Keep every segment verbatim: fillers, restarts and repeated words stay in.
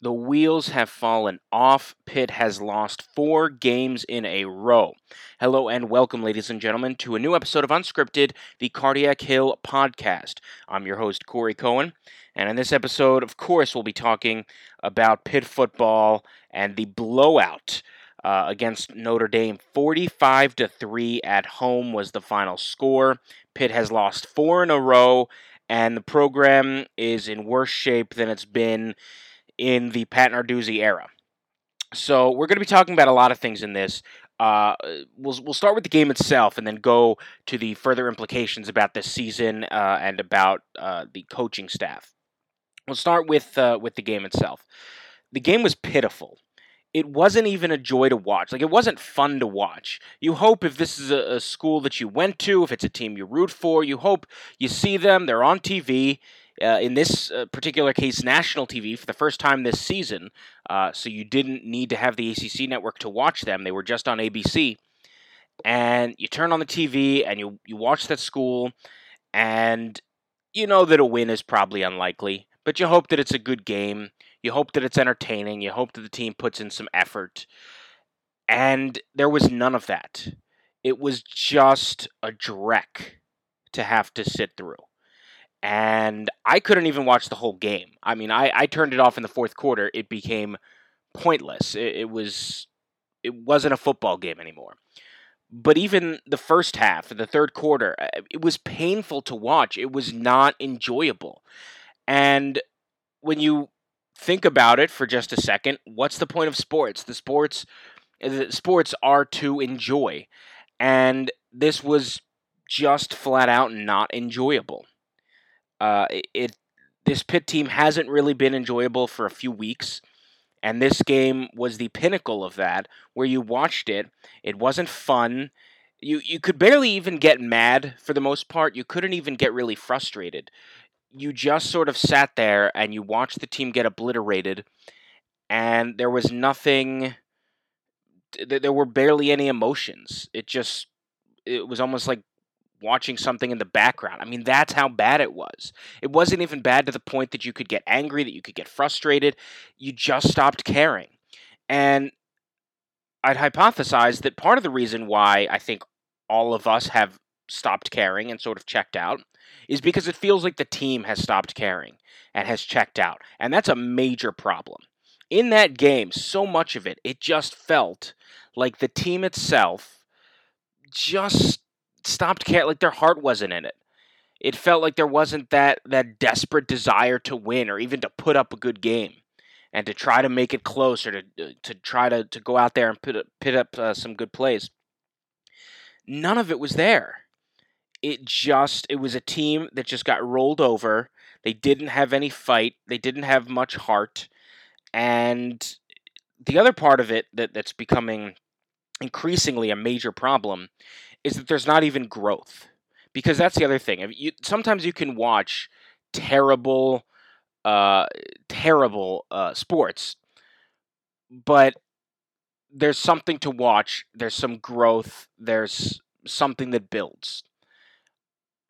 The wheels have fallen off. Pitt has lost four games in a row. Hello and welcome, ladies and gentlemen, to a new episode of Unscripted, the Cardiac Hill Podcast. I'm your host, Corey Cohen, and in this episode, of course, we'll be talking about Pitt football and the blowout uh, against Notre Dame. forty-five to three at home was the final score. Pitt has lost four in a row, and the program is in worse shape than it's been in the Pat Narduzzi era. So we're going to be talking about a lot of things in this. Uh, we'll we'll start with the game itself and then go to the further implications about this season uh, and about uh, the coaching staff. We'll start with uh, with the game itself. The game was pitiful. It wasn't even a joy to watch. Like, it wasn't fun to watch. You hope if this is a, a school that you went to, if it's a team you root for, you hope you see them, they're on T V, Uh, in this uh, particular case, national T V, for the first time this season, uh, so you didn't need to have the A C C network to watch them. They were just on A B C, and you turn on the T V, and you, you watch that school, and you know that a win is probably unlikely, but you hope that it's a good game, you hope that it's entertaining, you hope that the team puts in some effort, and there was none of that. It was just a dreck to have to sit through. And I couldn't even watch the whole game. I mean, I, I turned it off in the fourth quarter. It became pointless. It, it was, it wasn't a football game anymore. But even the first half, the third quarter, it was painful to watch. It was not enjoyable. And when you think about it for just a second, what's the point of sports? The sports, the sports are to enjoy. And this was just flat out not enjoyable. Uh, it, it this Pitt team hasn't really been enjoyable for a few weeks, and this game was the pinnacle of that, where you watched it. It wasn't fun. You you could barely even get mad for the most part. You couldn't even get really frustrated. You just sort of sat there and you watched the team get obliterated, and there was nothing. Th- there were barely any emotions. It just it was almost like watching something in the background. I mean, that's how bad it was. It wasn't even bad to the point that you could get angry, that you could get frustrated. You just stopped caring. And I'd hypothesize that part of the reason why I think all of us have stopped caring and sort of checked out is because it feels like the team has stopped caring and has checked out. And that's a major problem. In that game, so much of it, it just felt like the team itself just stopped caring, like their heart wasn't in it. It felt like there wasn't that that desperate desire to win or even to put up a good game and to try to make it close or to to try to, to go out there and put up, pit up uh, some good plays. None of it was there. It just, it was a team that just got rolled over. They didn't have any fight. They didn't have much heart. And the other part of it that, that's becoming increasingly a major problem is that there's not even growth, because that's the other thing. I mean, you, sometimes you can watch terrible, uh, terrible uh, sports, but there's something to watch. There's some growth. There's something that builds.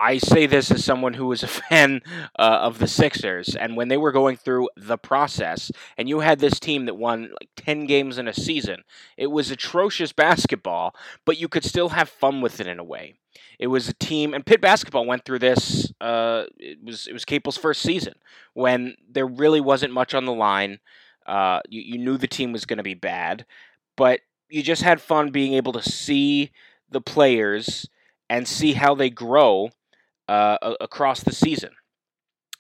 I say this as someone who was a fan uh, of the Sixers, and when they were going through the process, and you had this team that won like ten games in a season, it was atrocious basketball, but you could still have fun with it in a way. It was a team, and Pitt basketball went through this, uh, it was it was Capel's first season, when there really wasn't much on the line. Uh, you, you knew the team was going to be bad, but you just had fun being able to see the players and see how they grow Uh, across the season,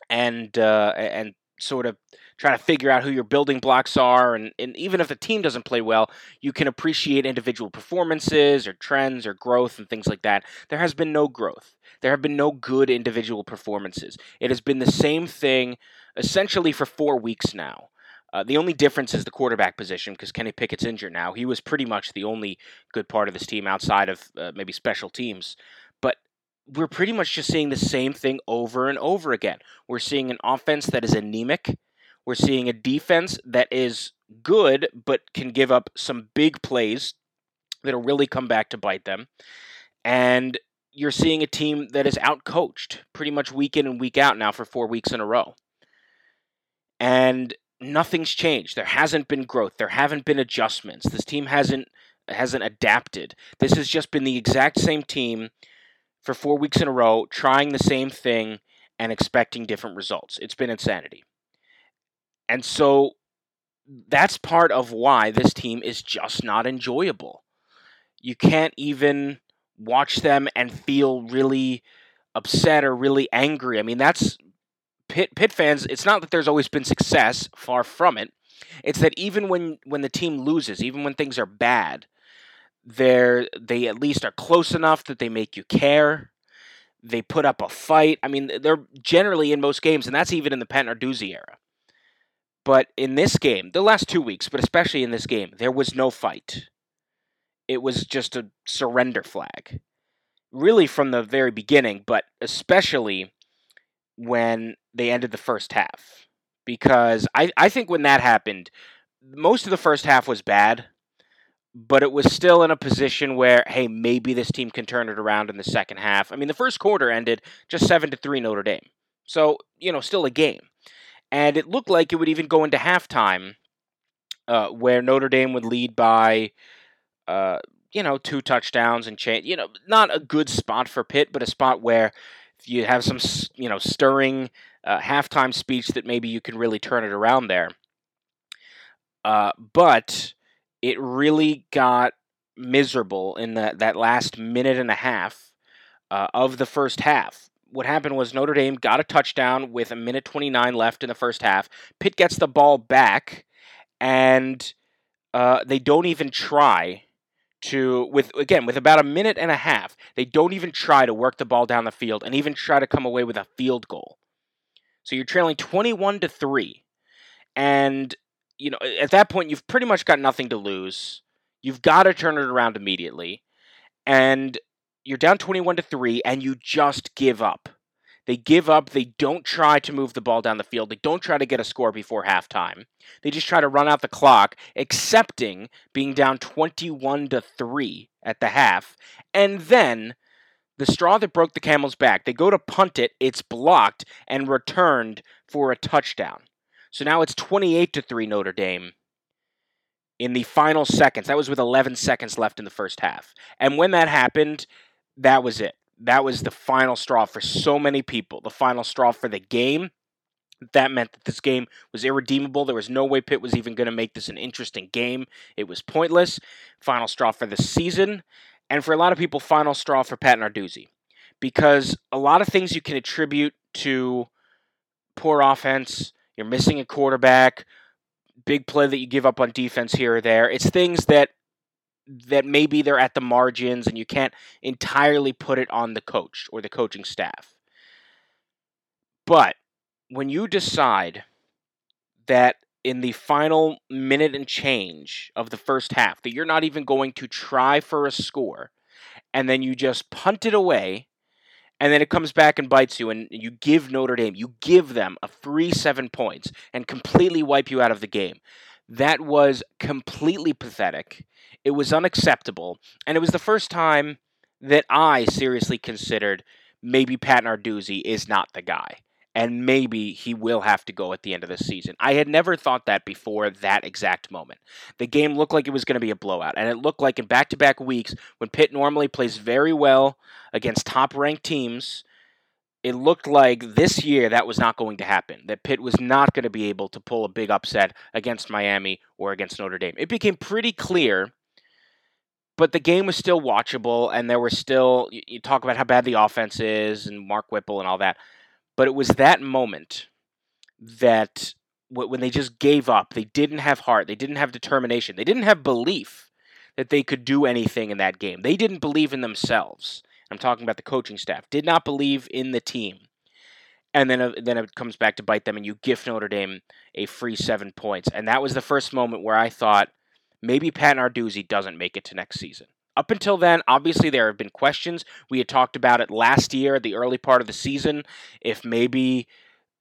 and uh, and sort of try to figure out who your building blocks are, and, and even if the team doesn't play well, you can appreciate individual performances or trends or growth and things like that. There has been no growth. There have been no good individual performances. It has been the same thing essentially for four weeks now. Uh, the only difference is the quarterback position, because Kenny Pickett's injured now. He was pretty much the only good part of this team outside of uh, maybe special teams. We're pretty much just seeing the same thing over and over again. We're seeing an offense that is anemic. We're seeing a defense that is good, but can give up some big plays that'll really come back to bite them. And you're seeing a team that is outcoached pretty much week in and week out now for four weeks in a row. And nothing's changed. There hasn't been growth. There haven't been adjustments. This team hasn't hasn't adapted. This has just been the exact same team for four weeks in a row, trying the same thing and expecting different results. It's been insanity. And so that's part of why this team is just not enjoyable. You can't even watch them and feel really upset or really angry. I mean, that's Pitt, Pitt fans. It's not that there's always been success, far from it. It's that even when, when the team loses, even when things are bad, they're, they at least are close enough that they make you care. They put up a fight. I mean, they're generally in most games, and that's even in the Pat Narduzzi era. But in this game, the last two weeks, but especially in this game, there was no fight. It was just a surrender flag, really from the very beginning, but especially when they ended the first half. Because I, I think when that happened, most of the first half was bad, but it was still in a position where, hey, maybe this team can turn it around in the second half. I mean, the first quarter ended just seven to three Notre Dame. So, you know, still a game. And it looked like it would even go into halftime uh, where Notre Dame would lead by... Uh, you know, two touchdowns and change, you know, not a good spot for Pitt, but a spot where you have some, you know, stirring uh, halftime speech that maybe you can really turn it around there. Uh, but it really got miserable in the, that last minute and a half uh, of the first half. What happened was Notre Dame got a touchdown with a minute twenty-nine left in the first half. Pitt gets the ball back, and uh, they don't even try to, with again, with about a minute and a half, they don't even try to work the ball down the field and even try to come away with a field goal. So you're trailing twenty-one to three. And, you know, at that point, you've pretty much got nothing to lose. You've got to turn it around immediately. And you're down twenty-one to three, and you just give up. They give up. They don't try to move the ball down the field. They don't try to get a score before halftime. They just try to run out the clock, accepting being down twenty-one to three at the half. And then the straw that broke the camel's back, they go to punt it, it's blocked and returned for a touchdown. So now it's twenty-eight to three Notre Dame in the final seconds. That was with eleven seconds left in the first half. And when that happened, that was it. That was the final straw for so many people, the final straw for the game. That meant that this game was irredeemable. There was no way Pitt was even going to make this an interesting game. It was pointless. Final straw for the season. And for a lot of people, final straw for Pat Narduzzi. Because a lot of things you can attribute to poor offense, you're missing a quarterback, big play that you give up on defense here or there. It's things that that maybe they're at the margins and you can't entirely put it on the coach or the coaching staff. But when you decide that in the final minute and change of the first half, that you're not even going to try for a score, and then you just punt it away, and then it comes back and bites you, and you give Notre Dame, you give them a free seven points and completely wipe you out of the game. That was completely pathetic. It was unacceptable. And it was the first time that I seriously considered maybe Pat Narduzzi is not the guy. And maybe he will have to go at the end of the season. I had never thought that before that exact moment. The game looked like it was going to be a blowout. And it looked like in back-to-back weeks, when Pitt normally plays very well against top-ranked teams, it looked like this year that was not going to happen, that Pitt was not going to be able to pull a big upset against Miami or against Notre Dame. It became pretty clear, but the game was still watchable, and there were still, you talk about how bad the offense is and Mark Whipple and all that, but it was that moment that when they just gave up, they didn't have heart, they didn't have determination, they didn't have belief that they could do anything in that game. They didn't believe in themselves. I'm talking about the coaching staff, did not believe in the team. And then, uh, then it comes back to bite them, and you gift Notre Dame a free seven points. And that was the first moment where I thought, maybe Pat Narduzzi doesn't make it to next season. Up until then, obviously, there have been questions. We had talked about it last year, the early part of the season, if maybe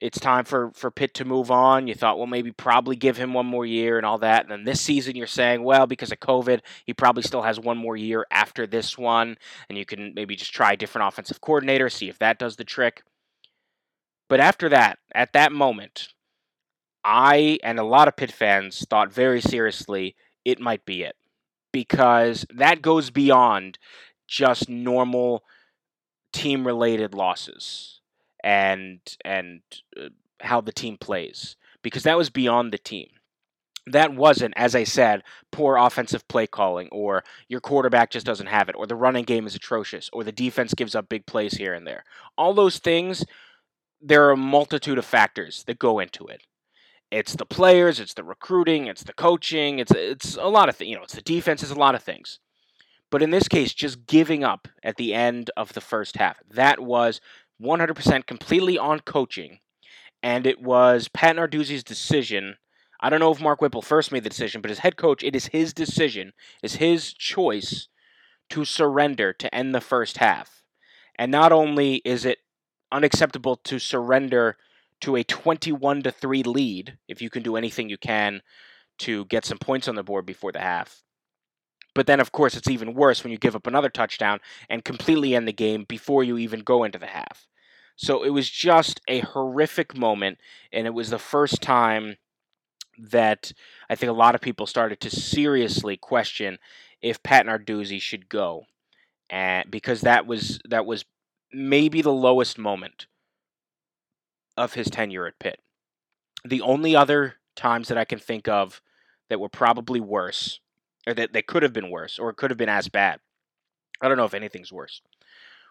it's time for, for Pitt to move on. You thought, well, maybe probably give him one more year and all that. And then this season you're saying, well, because of COVID, he probably still has one more year after this one. And you can maybe just try a different offensive coordinator, see if that does the trick. But after that, at that moment, I and a lot of Pitt fans thought very seriously it might be it, because that goes beyond just normal team-related losses and and uh, how the team plays, because that was beyond the team. That wasn't, as I said, poor offensive play calling, or your quarterback just doesn't have it, or the running game is atrocious, or the defense gives up big plays here and there. All those things, there are a multitude of factors that go into it. It's the players, it's the recruiting, it's the coaching, it's it's a lot of things. You know, it's the defense, it's a lot of things. But in this case, just giving up at the end of the first half, that was one hundred percent completely on coaching, and it was Pat Narduzzi's decision. I don't know if Mark Whipple first made the decision, but as head coach, it is his decision, it's his choice to surrender to end the first half. And not only is it unacceptable to surrender to a twenty-one to three lead, if you can do anything you can to get some points on the board before the half, but then, of course, it's even worse when you give up another touchdown and completely end the game before you even go into the half. So it was just a horrific moment, and it was the first time that I think a lot of people started to seriously question if Pat Narduzzi should go, and because that was that was maybe the lowest moment of his tenure at Pitt. The only other times that I can think of that were probably worse, or that they could have been worse, or it could have been as bad, I don't know if anything's worse,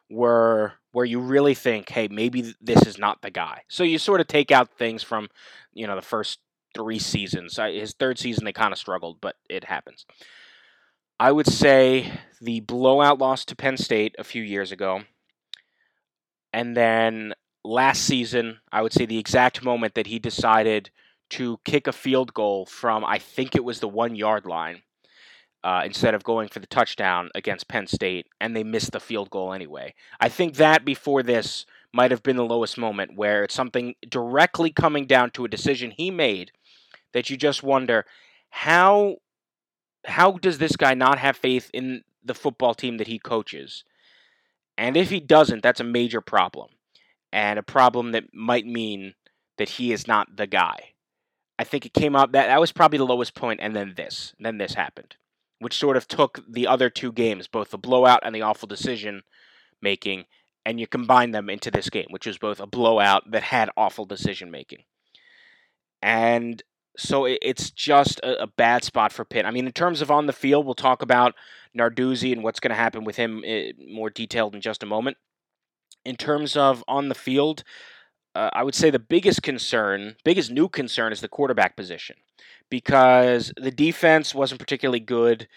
were where you really think, hey, maybe this is not the guy. So you sort of take out things from, you know, the first three seasons. His third season, they kind of struggled, but it happens. I would say the blowout loss to Penn State a few years ago, and then last season, I would say the exact moment that he decided to kick a field goal from, I think it was the one-yard line, uh, instead of going for the touchdown against Penn State, and they missed the field goal anyway. I think that before this might have been the lowest moment, where it's something directly coming down to a decision he made that you just wonder, how how does this guy not have faith in the football team that he coaches? And if he doesn't, that's a major problem, and a problem that might mean that he is not the guy. I think it came up, that, that was probably the lowest point, and then this. And then this happened, which sort of took the other two games, both the blowout and the awful decision-making, and you combine them into this game, which was both a blowout that had awful decision-making. And so it's just a, a bad spot for Pitt. I mean, in terms of on the field, we'll talk about Narduzzi and what's going to happen with him in more detail in just a moment. In terms of on the field, uh, I would say the biggest concern, biggest new concern is the quarterback position, because the defense wasn't particularly good.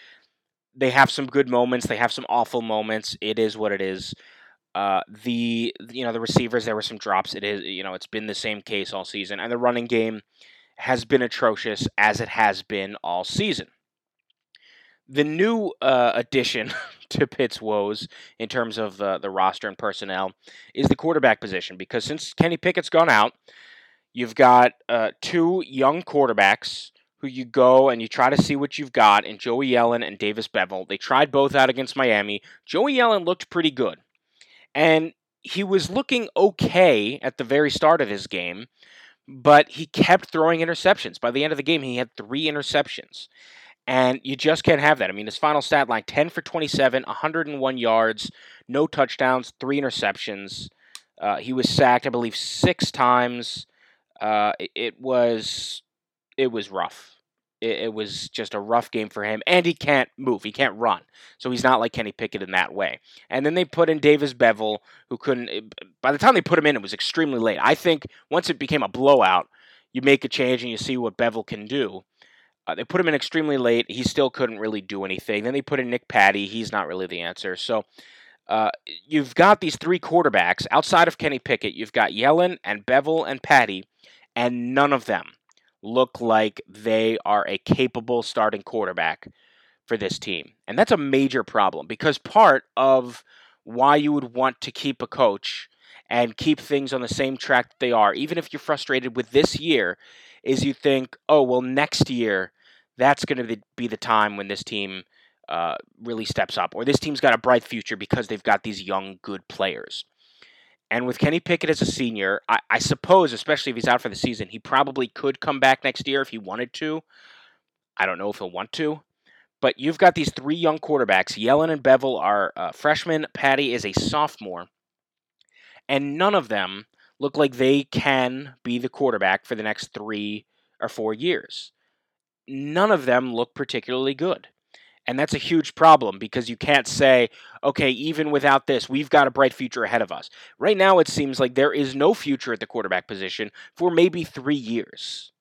They have some good moments. They have some awful moments. It is what it is. Uh, the, you know, the receivers, there were some drops. It is, you know, it's been the same case all season. And the running game has been atrocious, as it has been all season. The new uh, addition to Pitt's woes in terms of uh, the roster and personnel is the quarterback position, because since Kenny Pickett's gone out, you've got uh, two young quarterbacks who you go and you try to see what you've got in Joey Yellen and Davis Beville. They tried both out against Miami. Joey Yellen looked pretty good, and he was looking okay at the very start of his game, but he kept throwing interceptions. By the end of the game, he had three interceptions. And you just can't have that. I mean, his final stat line, ten for twenty-seven, one hundred one yards, no touchdowns, three interceptions. Uh, he was sacked, I believe, six times. Uh, it, it was it was rough. It, it was just a rough game for him. And he can't move. He can't run. So he's not like Kenny Pickett in that way. And then they put in Davis Beville, who couldn't. By the time they put him in, it was extremely late. I think once it became a blowout, you make a change and you see what Beville can do. Uh, they put him in extremely late. He still couldn't really do anything. Then they put in Nick Patty. He's not really the answer. So uh, you've got these three quarterbacks outside of Kenny Pickett. You've got Yellen and Beville and Patty, and none of them look like they are a capable starting quarterback for this team. And that's a major problem, because part of why you would want to keep a coach and keep things on the same track that they are, even if you're frustrated with this year, is you think, oh, well, next year, that's going to be the time when this team uh, really steps up, or this team's got a bright future because they've got these young, good players. And with Kenny Pickett as a senior, I, I suppose, especially if he's out for the season, he probably could come back next year if he wanted to. I don't know if he'll want to. But you've got these three young quarterbacks. Yellen and Beville are uh, freshmen. Patty is a sophomore. And none of them look like they can be the quarterback for the next three or four years. None of them look particularly good. And that's a huge problem because you can't say, okay, even without this, we've got a bright future ahead of us. Right now, it seems like there is no future at the quarterback position for maybe three years.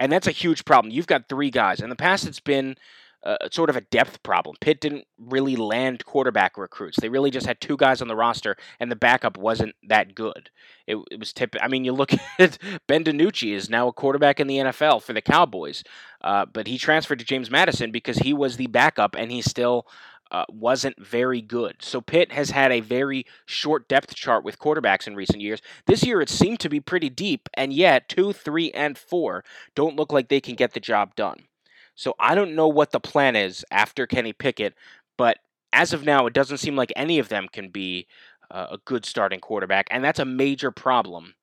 And that's a huge problem. You've got three guys. In the past, it's been uh, sort of a depth problem. Pitt didn't really land quarterback recruits. They really just had two guys on the roster, and the backup wasn't that good. It, it was tip- I mean, you look at Ben DiNucci is now a quarterback in the N F L for the Cowboys. Uh, but he transferred to James Madison because he was the backup, and he still uh, wasn't very good. So Pitt has had a very short depth chart with quarterbacks in recent years. This year it seemed to be pretty deep, and yet two, three, and four don't look like they can get the job done. So I don't know what the plan is after Kenny Pickett, but as of now, it doesn't seem like any of them can be uh, a good starting quarterback, and that's a major problem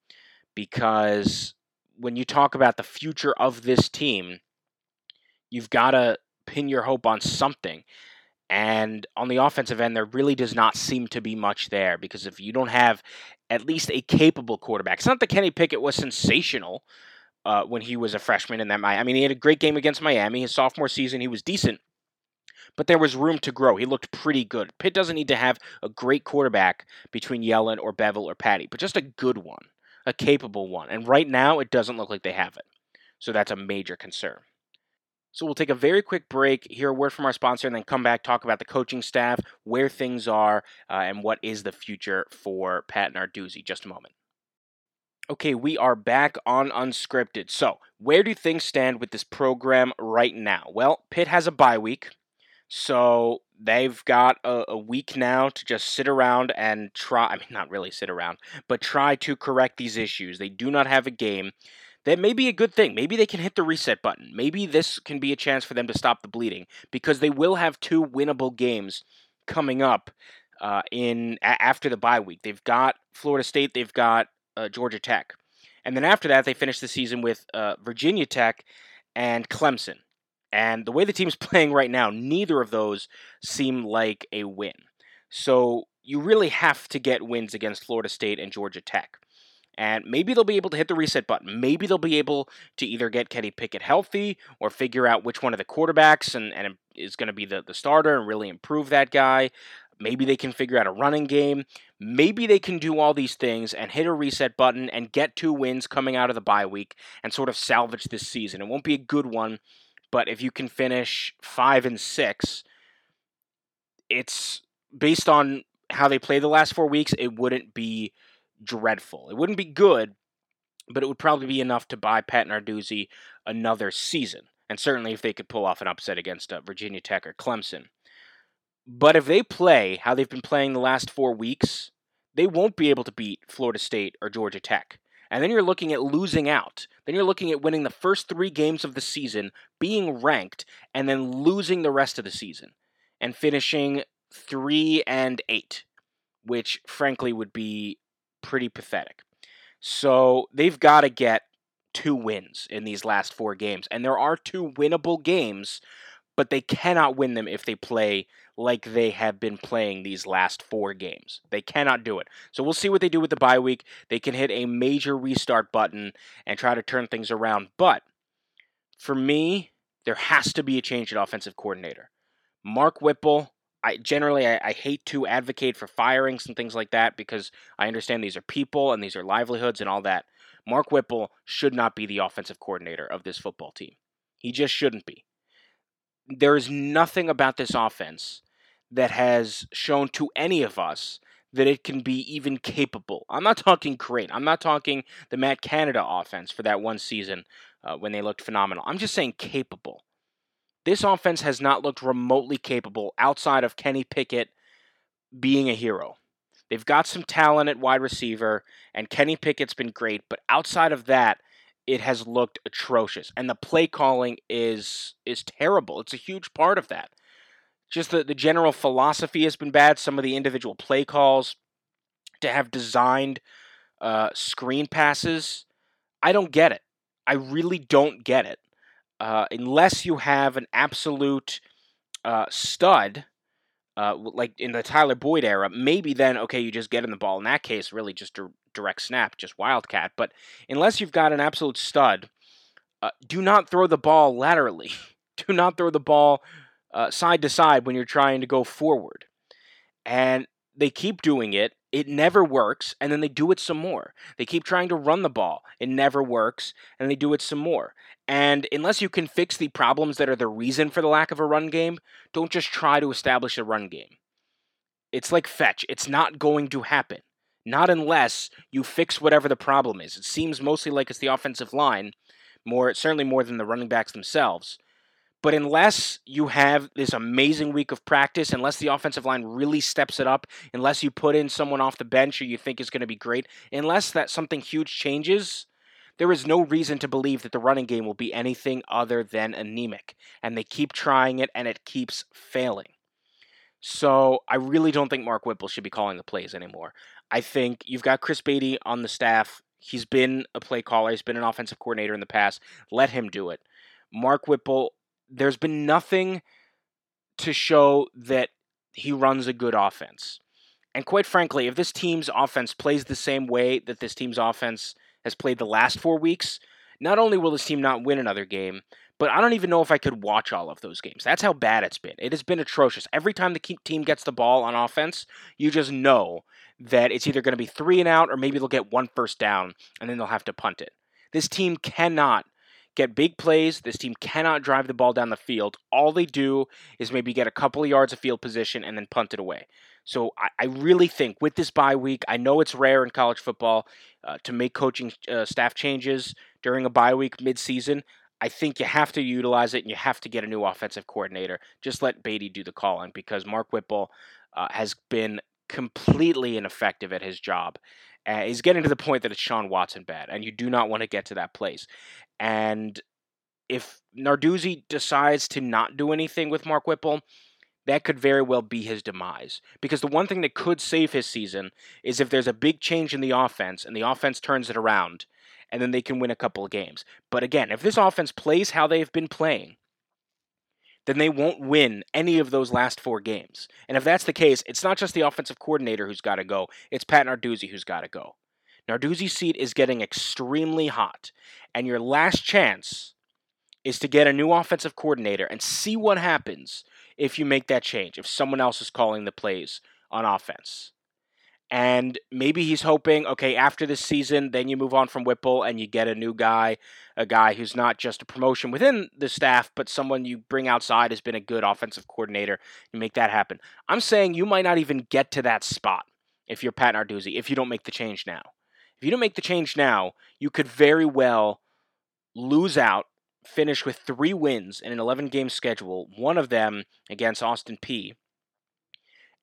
because when you talk about the future of this team, you've got to pin your hope on something. And on the offensive end, there really does not seem to be much there because if you don't have at least a capable quarterback, it's not that Kenny Pickett was sensational uh, when he was a freshman in that. I mean, he had a great game against Miami. His sophomore season, he was decent, but there was room to grow. He looked pretty good. Pitt doesn't need to have a great quarterback between Yellen or Beville or Patty, but just a good one, a capable one. And right now, it doesn't look like they have it. So that's a major concern. So we'll take a very quick break, hear a word from our sponsor, and then come back, talk about the coaching staff, where things are, uh, and what is the future for Pat Narduzzi. Just a moment. Okay, we are back on Unscripted. So where do things stand with this program right now? Well, Pitt has a bye week, so they've got a, a week now to just sit around and try, I mean, not really sit around, but try to correct these issues. They do not have a game. That may be a good thing. Maybe they can hit the reset button. Maybe this can be a chance for them to stop the bleeding because they will have two winnable games coming up uh, in a- after the bye week. They've got Florida State. They've got uh, Georgia Tech. And then after that, they finish the season with uh, Virginia Tech and Clemson. And the way the team's playing right now, neither of those seem like a win. So you really have to get wins against Florida State and Georgia Tech. And maybe they'll be able to hit the reset button. Maybe they'll be able to either get Kenny Pickett healthy or figure out which one of the quarterbacks and, and is going to be the, the starter and really improve that guy. Maybe they can figure out a running game. Maybe they can do all these things and hit a reset button and get two wins coming out of the bye week and sort of salvage this season. It won't be a good one, but if you can finish five and six, it's based on how they played the last four weeks, it wouldn't be dreadful. It wouldn't be good, but it would probably be enough to buy Pat Narduzzi another season, and certainly if they could pull off an upset against uh, Virginia Tech or Clemson. But if they play how they've been playing the last four weeks, they won't be able to beat Florida State or Georgia Tech. And then you're looking at losing out. Then you're looking at winning the first three games of the season, being ranked, and then losing the rest of the season, and finishing three and eight, which frankly would be pretty pathetic. So they've got to get two wins in these last four games. And there are two winnable games, but they cannot win them if they play like they have been playing these last four games. They cannot do it. So we'll see what they do with the bye week. They can hit a major restart button and try to turn things around. But for me, there has to be a change at offensive coordinator. Mark Whipple, I generally, I, I hate to advocate for firings and things like that because I understand these are people and these are livelihoods and all that. Mark Whipple should not be the offensive coordinator of this football team. He just shouldn't be. There is nothing about this offense that has shown to any of us that it can be even capable. I'm not talking great. I'm not talking the Matt Canada offense for that one season uh, when they looked phenomenal. I'm just saying capable. This offense has not looked remotely capable outside of Kenny Pickett being a hero. They've got some talent at wide receiver, and Kenny Pickett's been great, but outside of that, it has looked atrocious. And the play calling is is terrible. It's a huge part of that. Just the, the general philosophy has been bad. Some of the individual play calls, to have designed uh, screen passes. I don't get it. I really don't get it. Uh, unless you have an absolute uh, stud, uh, like in the Tyler Boyd era, maybe then, okay, you just get in the ball. In that case, really just a direct snap, just wildcat. But unless you've got an absolute stud, uh, do not throw the ball laterally. Do not throw the ball uh, side to side when you're trying to go forward. And they keep doing it. It never works, and then they do it some more. They keep trying to run the ball. It never works, and they do it some more. And unless you can fix the problems that are the reason for the lack of a run game, don't just try to establish a run game. It's like fetch. It's not going to happen. Not unless you fix whatever the problem is. It seems mostly like it's the offensive line, more certainly more than the running backs themselves. But unless you have this amazing week of practice, unless the offensive line really steps it up, unless you put in someone off the bench who you think is going to be great, unless that something huge changes, there is no reason to believe that the running game will be anything other than anemic. And they keep trying it, and it keeps failing. So I really don't think Mark Whipple should be calling the plays anymore. I think you've got Chris Beatty on the staff. He's been a play caller. He's been an offensive coordinator in the past. Let him do it. Mark Whipple... There's been nothing to show that he runs a good offense. And quite frankly, if this team's offense plays the same way that this team's offense has played the last four weeks, not only will this team not win another game, but I don't even know if I could watch all of those games. That's how bad it's been. It has been atrocious. Every time the team gets the ball on offense, you just know that it's either going to be three and out or maybe they'll get one first down and then they'll have to punt it. This team cannot get big plays. This team cannot drive the ball down the field. All they do is maybe get a couple of yards of field position and then punt it away. So I, I really think with this bye week, I know it's rare in college football uh, to make coaching uh, staff changes during a bye week midseason. I think you have to utilize it and you have to get a new offensive coordinator. Just let Beatty do the calling because Mark Whipple uh, has been completely ineffective at his job. Uh, he's getting to the point that it's Shawn Watson bad, and you do not want to get to that place. And if Narduzzi decides to not do anything with Mark Whipple, that could very well be his demise. Because the one thing that could save his season is if there's a big change in the offense, and the offense turns it around, and then they can win a couple of games. But again, if this offense plays how they've been playing, then they won't win any of those last four games. And if that's the case, it's not just the offensive coordinator who's got to go. It's Pat Narduzzi who's got to go. Narduzzi's seat is getting extremely hot. And your last chance is to get a new offensive coordinator and see what happens if you make that change, if someone else is calling the plays on offense. And maybe he's hoping, okay, after this season, then you move on from Whipple and you get a new guy, a guy who's not just a promotion within the staff, but someone you bring outside has been a good offensive coordinator. You make that happen. I'm saying you might not even get to that spot if you're Pat Narduzzi, if you don't make the change now. If you don't make the change now, you could very well lose out, finish with three wins in an eleven-game schedule, one of them against Austin P.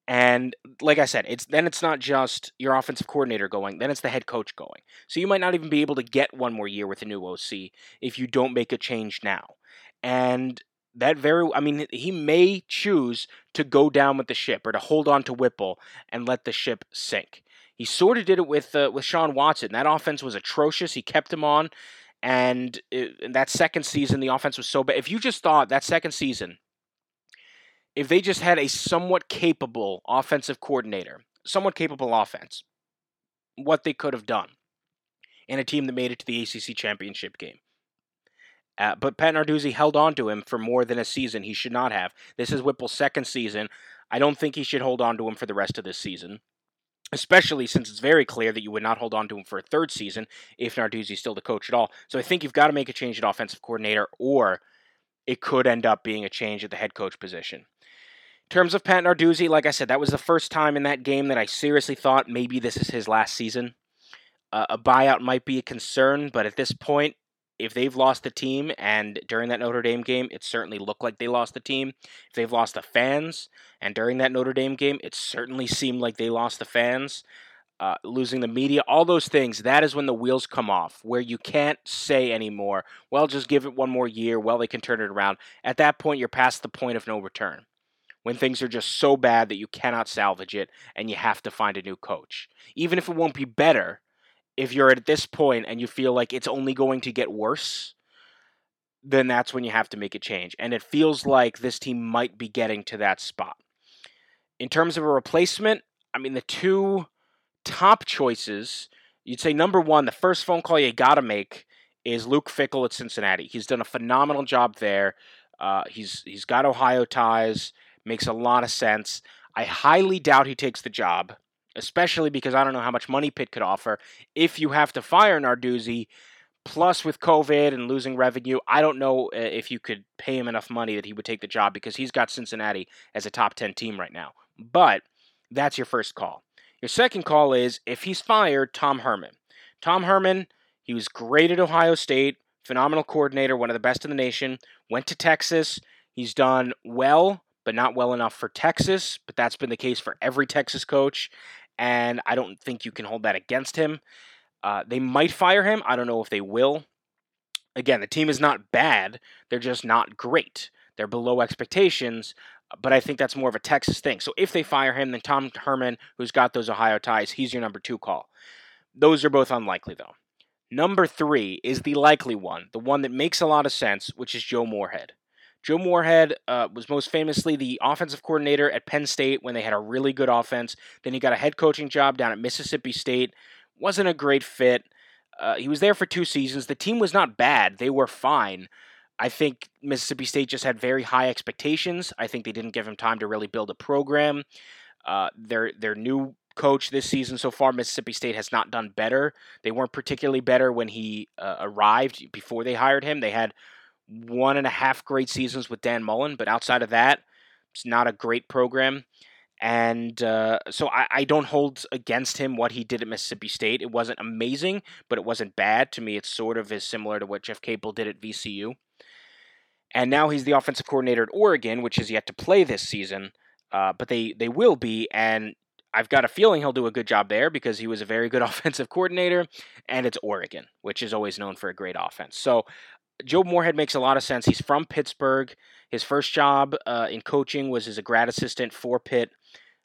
And like I said, it's then it's not just your offensive coordinator going, then it's the head coach going. So you might not even be able to get one more year with a new O C if you don't make a change now. And that very, I mean, he may choose to go down with the ship or to hold on to Whipple and let the ship sink. He sort of did it with uh, with Shawn Watson. That offense was atrocious. He kept him on. And it, in that second season, the offense was so bad. If you just thought that second season, if they just had a somewhat capable offensive coordinator, somewhat capable offense, what they could have done in a team that made it to the A C C championship game. Uh, but Pat Narduzzi held on to him for more than a season he should not have. This is Whipple's second season. I don't think he should hold on to him for the rest of this season, especially since it's very clear that you would not hold on to him for a third season if Narduzzi's still the coach at all. So I think you've got to make a change at offensive coordinator, or it could end up being a change at the head coach position. In terms of Pat Narduzzi, like I said, that was the first time in that game that I seriously thought maybe this is his last season. Uh, a buyout might be a concern, but at this point, if they've lost the team, and during that Notre Dame game, it certainly looked like they lost the team. If they've lost the fans, and during that Notre Dame game, it certainly seemed like they lost the fans. Uh, losing the media, all those things, that is when the wheels come off, where you can't say anymore, well, just give it one more year, well, they can turn it around. At that point, you're past the point of no return. when things are just so bad that you cannot salvage it and you have to find a new coach. Even if it won't be better, if you're at this point and you feel like it's only going to get worse, then that's when you have to make a change. And it feels like this team might be getting to that spot. In terms of a replacement, I mean, the two top choices, you'd say number one, the first phone call you got to make is Luke Fickell at Cincinnati. He's done a phenomenal job there. Uh, he's he's got Ohio ties, makes a lot of sense. I highly doubt he takes the job, especially because I don't know how much money Pitt could offer. If you have to fire Narduzzi, plus with COVID and losing revenue, I don't know if you could pay him enough money that he would take the job because he's got Cincinnati as a top ten team right now. But that's your first call. Your second call is, if he's fired, Tom Herman. Tom Herman, he was great at Ohio State, phenomenal coordinator, one of the best in the nation, went to Texas. He's done well, but not well enough for Texas, but that's been the case for every Texas coach, and I don't think you can hold that against him. Uh, they might fire him. I don't know if they will. Again, the team is not bad. They're just not great. They're below expectations, but I think that's more of a Texas thing. So if they fire him, then Tom Herman, who's got those Ohio ties, he's your number two call. Those are both unlikely, though. Number three is the likely one, the one that makes a lot of sense, which is Joe Moorhead. Joe Moorhead uh, was most famously the offensive coordinator at Penn State when they had a really good offense. Then he got a head coaching job down at Mississippi State. Wasn't a great fit. Uh, he was there for two seasons. The team was not bad. They were fine. I think Mississippi State just had very high expectations. I think they didn't give him time to really build a program. Uh, their their new coach this season so far, Mississippi State, has not done better. They weren't particularly better when he uh, arrived before they hired him. They had one and a half great seasons with Dan Mullen, but outside of that, it's not a great program. And uh, so I, I don't hold against him what he did at Mississippi State. It wasn't amazing, but it wasn't bad. To me, it's sort of is similar to what Jeff Capel did at V C U. And now he's the offensive coordinator at Oregon, which is yet to play this season. Uh, but they, they will be, and I've got a feeling he'll do a good job there because he was a very good offensive coordinator, and it's Oregon, which is always known for a great offense. So Joe Moorhead makes a lot of sense. He's from Pittsburgh. His first job uh, in coaching was as a grad assistant for Pitt.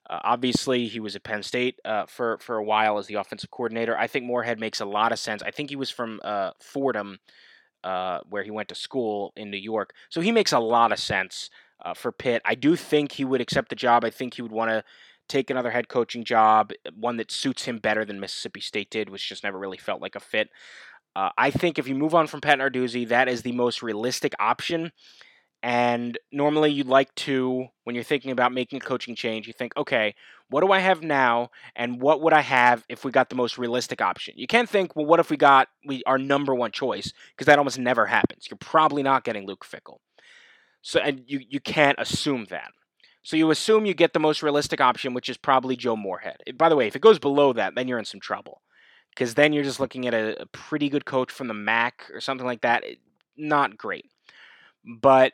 Uh, obviously, he was at Penn State uh, for, for a while as the offensive coordinator. I think Moorhead makes a lot of sense. I think he was from uh, Fordham, uh, where he went to school in New York. So he makes a lot of sense uh, for Pitt. I do think he would accept the job. I think he would want to take another head coaching job, one that suits him better than Mississippi State did, which just never really felt like a fit. Uh, I think if you move on from Pat Narduzzi, that is the most realistic option. And normally you'd like to, when you're thinking about making a coaching change, you think, okay, what do I have now? And what would I have if we got the most realistic option? You can't think, well, what if we got we our number one choice? Because that almost never happens. You're probably not getting Luke Fickell. So and you, you can't assume that. So you assume you get the most realistic option, which is probably Joe Moorhead. By the way, if it goes below that, then you're in some trouble. Because then you're just looking at a, a pretty good coach from the M A C or something like that. It, not great. But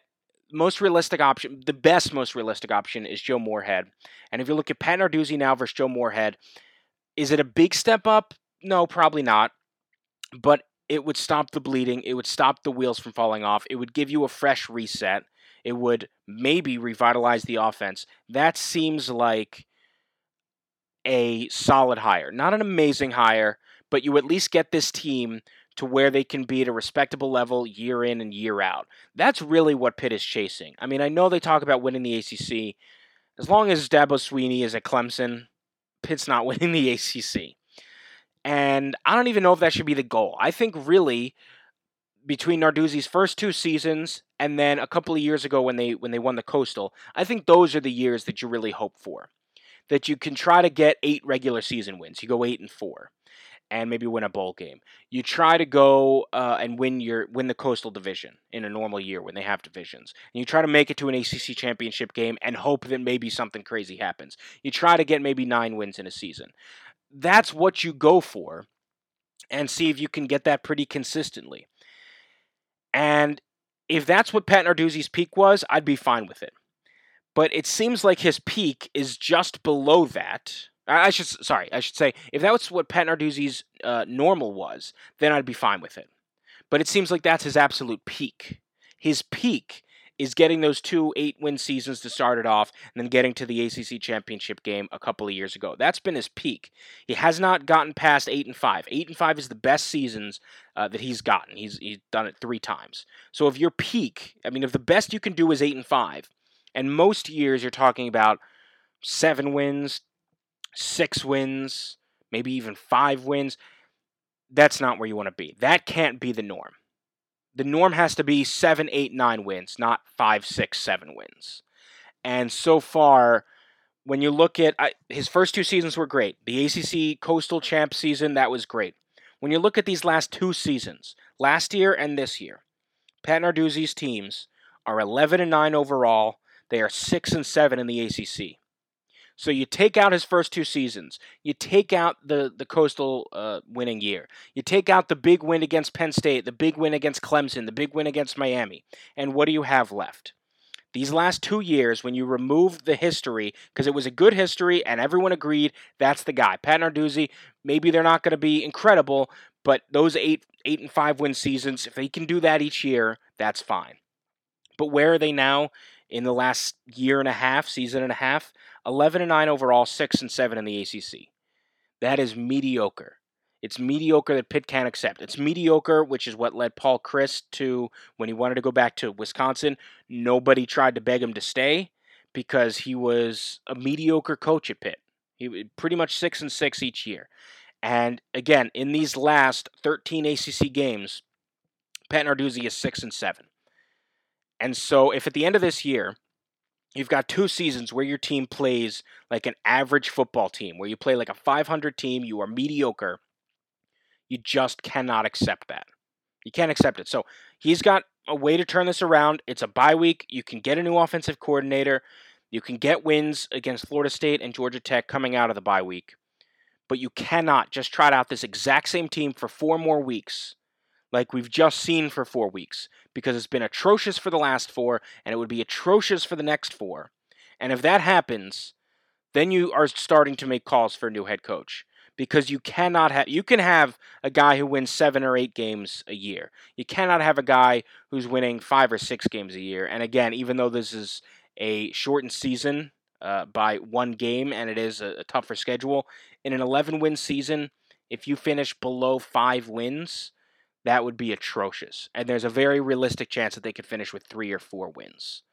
most realistic option, the best most realistic option is Joe Moorhead. And if you look at Pat Narduzzi now versus Joe Moorhead, is it a big step up? No, probably not. But it would stop the bleeding. It would stop the wheels from falling off. It would give you a fresh reset. It would maybe revitalize the offense. That seems like a solid hire. Not an amazing hire, but you at least get this team to where they can be at a respectable level year in and year out. That's really what Pitt is chasing. I mean, I know they talk about winning the A C C. As long as Dabo Swinney is at Clemson, Pitt's not winning the A C C. And I don't even know if that should be the goal. I think really between Narduzzi's first two seasons and then a couple of years ago when they when they won the Coastal, I think those are the years that you really hope for. That you can try to get eight regular season wins. You go eight and four, and maybe win a bowl game. You try to go uh, and win your win the Coastal Division in a normal year when they have divisions. And you try to make it to an A C C championship game and hope that maybe something crazy happens. You try to get maybe nine wins in a season. That's what you go for, and see if you can get that pretty consistently. And if that's what Pat Narduzzi's peak was, I'd be fine with it. But it seems like his peak is just below that. I should, sorry, I should say, if that was what Pat Narduzzi's uh, normal was, then I'd be fine with it. But it seems like that's his absolute peak. His peak is getting those two eight-win seasons to start it off and then getting to the A C C championship game a couple of years ago. That's been his peak. He has not gotten past eight and five. Eight and five. Eight and five is the best seasons uh, that he's gotten. He's, he's done it three times. So if your peak, I mean, if the best you can do is eight and five, and five, and most years you're talking about seven wins, six wins, maybe even five wins, that's not where you want to be. That can't be the norm. The norm has to be seven, eight, nine wins, not five, six, seven wins. And so far, when you look at I, his first two seasons were great. The A C C Coastal Champ season, that was great. When you look at these last two seasons, last year and this year, Pat Narduzzi's teams are eleven and nine overall. They are six and seven in the A C C. So you take out his first two seasons. You take out the, the Coastal uh, winning year. You take out the big win against Penn State, the big win against Clemson, the big win against Miami. And what do you have left? These last two years, when you removed the history, because it was a good history and everyone agreed, that's the guy. Pat Narduzzi, maybe they're not going to be incredible, but those eight, eight and five win seasons, if they can do that each year, that's fine. But where are they now in the last year and a half, season and a half? eleven and nine overall, six and seven in the A C C. That is mediocre. It's mediocre that Pitt can't accept. It's mediocre, which is what led Paul Chryst to, when he wanted to go back to Wisconsin, nobody tried to beg him to stay because he was a mediocre coach at Pitt. He was pretty much six and six each year. And again, in these last thirteen A C C games, Pat Narduzzi is six and seven. And so if at the end of this year, you've got two seasons where your team plays like an average football team, where you play like a five hundred team, you are mediocre, you just cannot accept that. You can't accept it. So he's got a way to turn this around. It's a bye week. You can get a new offensive coordinator. You can get wins against Florida State and Georgia Tech coming out of the bye week. But you cannot just trot out this exact same team for four more weeks like we've just seen for four weeks, because it's been atrocious for the last four, and it would be atrocious for the next four. And if that happens, then you are starting to make calls for a new head coach, because you cannot have, you can have a guy who wins seven or eight games a year. You cannot have a guy who's winning five or six games a year. And again, even though this is a shortened season uh, by one game, and it is a, a tougher schedule, in an eleven-win season, if you finish below five wins, that would be atrocious. And there's a very realistic chance that they could finish with three or four wins.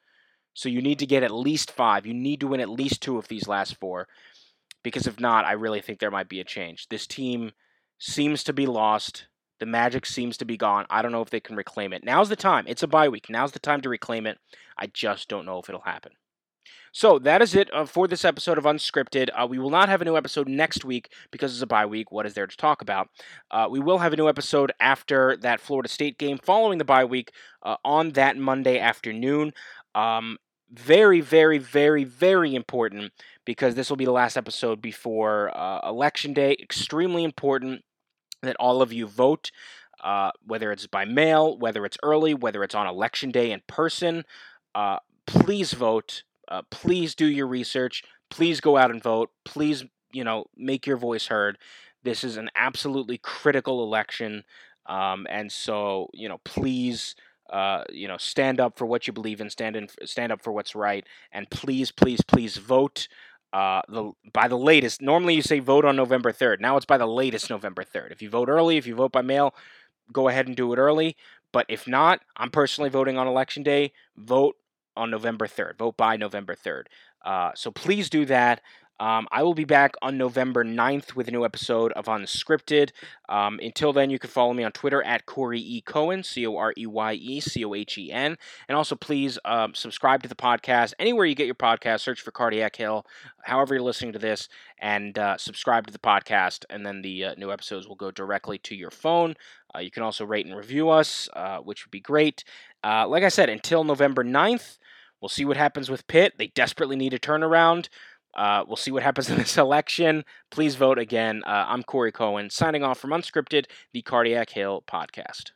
So you need to get at least five. You need to win at least two of these last four, because if not, I really think there might be a change. This team seems to be lost. The magic seems to be gone. I don't know if they can reclaim it. Now's the time. It's a bye week. Now's the time to reclaim it. I just don't know if it'll happen. So that is it uh, for this episode of Unscripted. Uh, we will not have a new episode next week because it's a bye week. What is there to talk about? Uh, we will have a new episode after that Florida State game following the bye week uh, on that Monday afternoon. Um, very, very, very, very important, because this will be the last episode before uh, Election Day. Extremely important that all of you vote, uh, whether it's by mail, whether it's early, whether it's on Election Day in person. Uh, please vote. Uh, please do your research. Please go out and vote. Please, you know, make your voice heard. This is an absolutely critical election. Um, and so, you know, please, uh, you know, stand up for what you believe in, stand in, stand up for what's right. And please, please, please vote. Uh, the, by the latest, normally you say vote on November third. Now it's by the latest November third. If you vote early, if you vote by mail, go ahead and do it early. But if not, I'm personally voting on Election Day. Vote on November third. Vote by November third. Uh, so please do that. Um, I will be back on November ninth with a new episode of Unscripted. Um, until then, you can follow me on Twitter at Corey E. Cohen, C O R E Y E C O H E N. And also, please um, subscribe to the podcast. Anywhere you get your podcast, search for Cardiac Hill, however you're listening to this, and uh, subscribe to the podcast, and then the uh, new episodes will go directly to your phone. Uh, you can also rate and review us, uh, which would be great. Uh, like I said, until November ninth, we'll see what happens with Pitt. They desperately need a turnaround. Uh, we'll see what happens in this election. Please vote again. Uh, I'm Corey Cohen, signing off from Unscripted, the Cardiac Hill Podcast.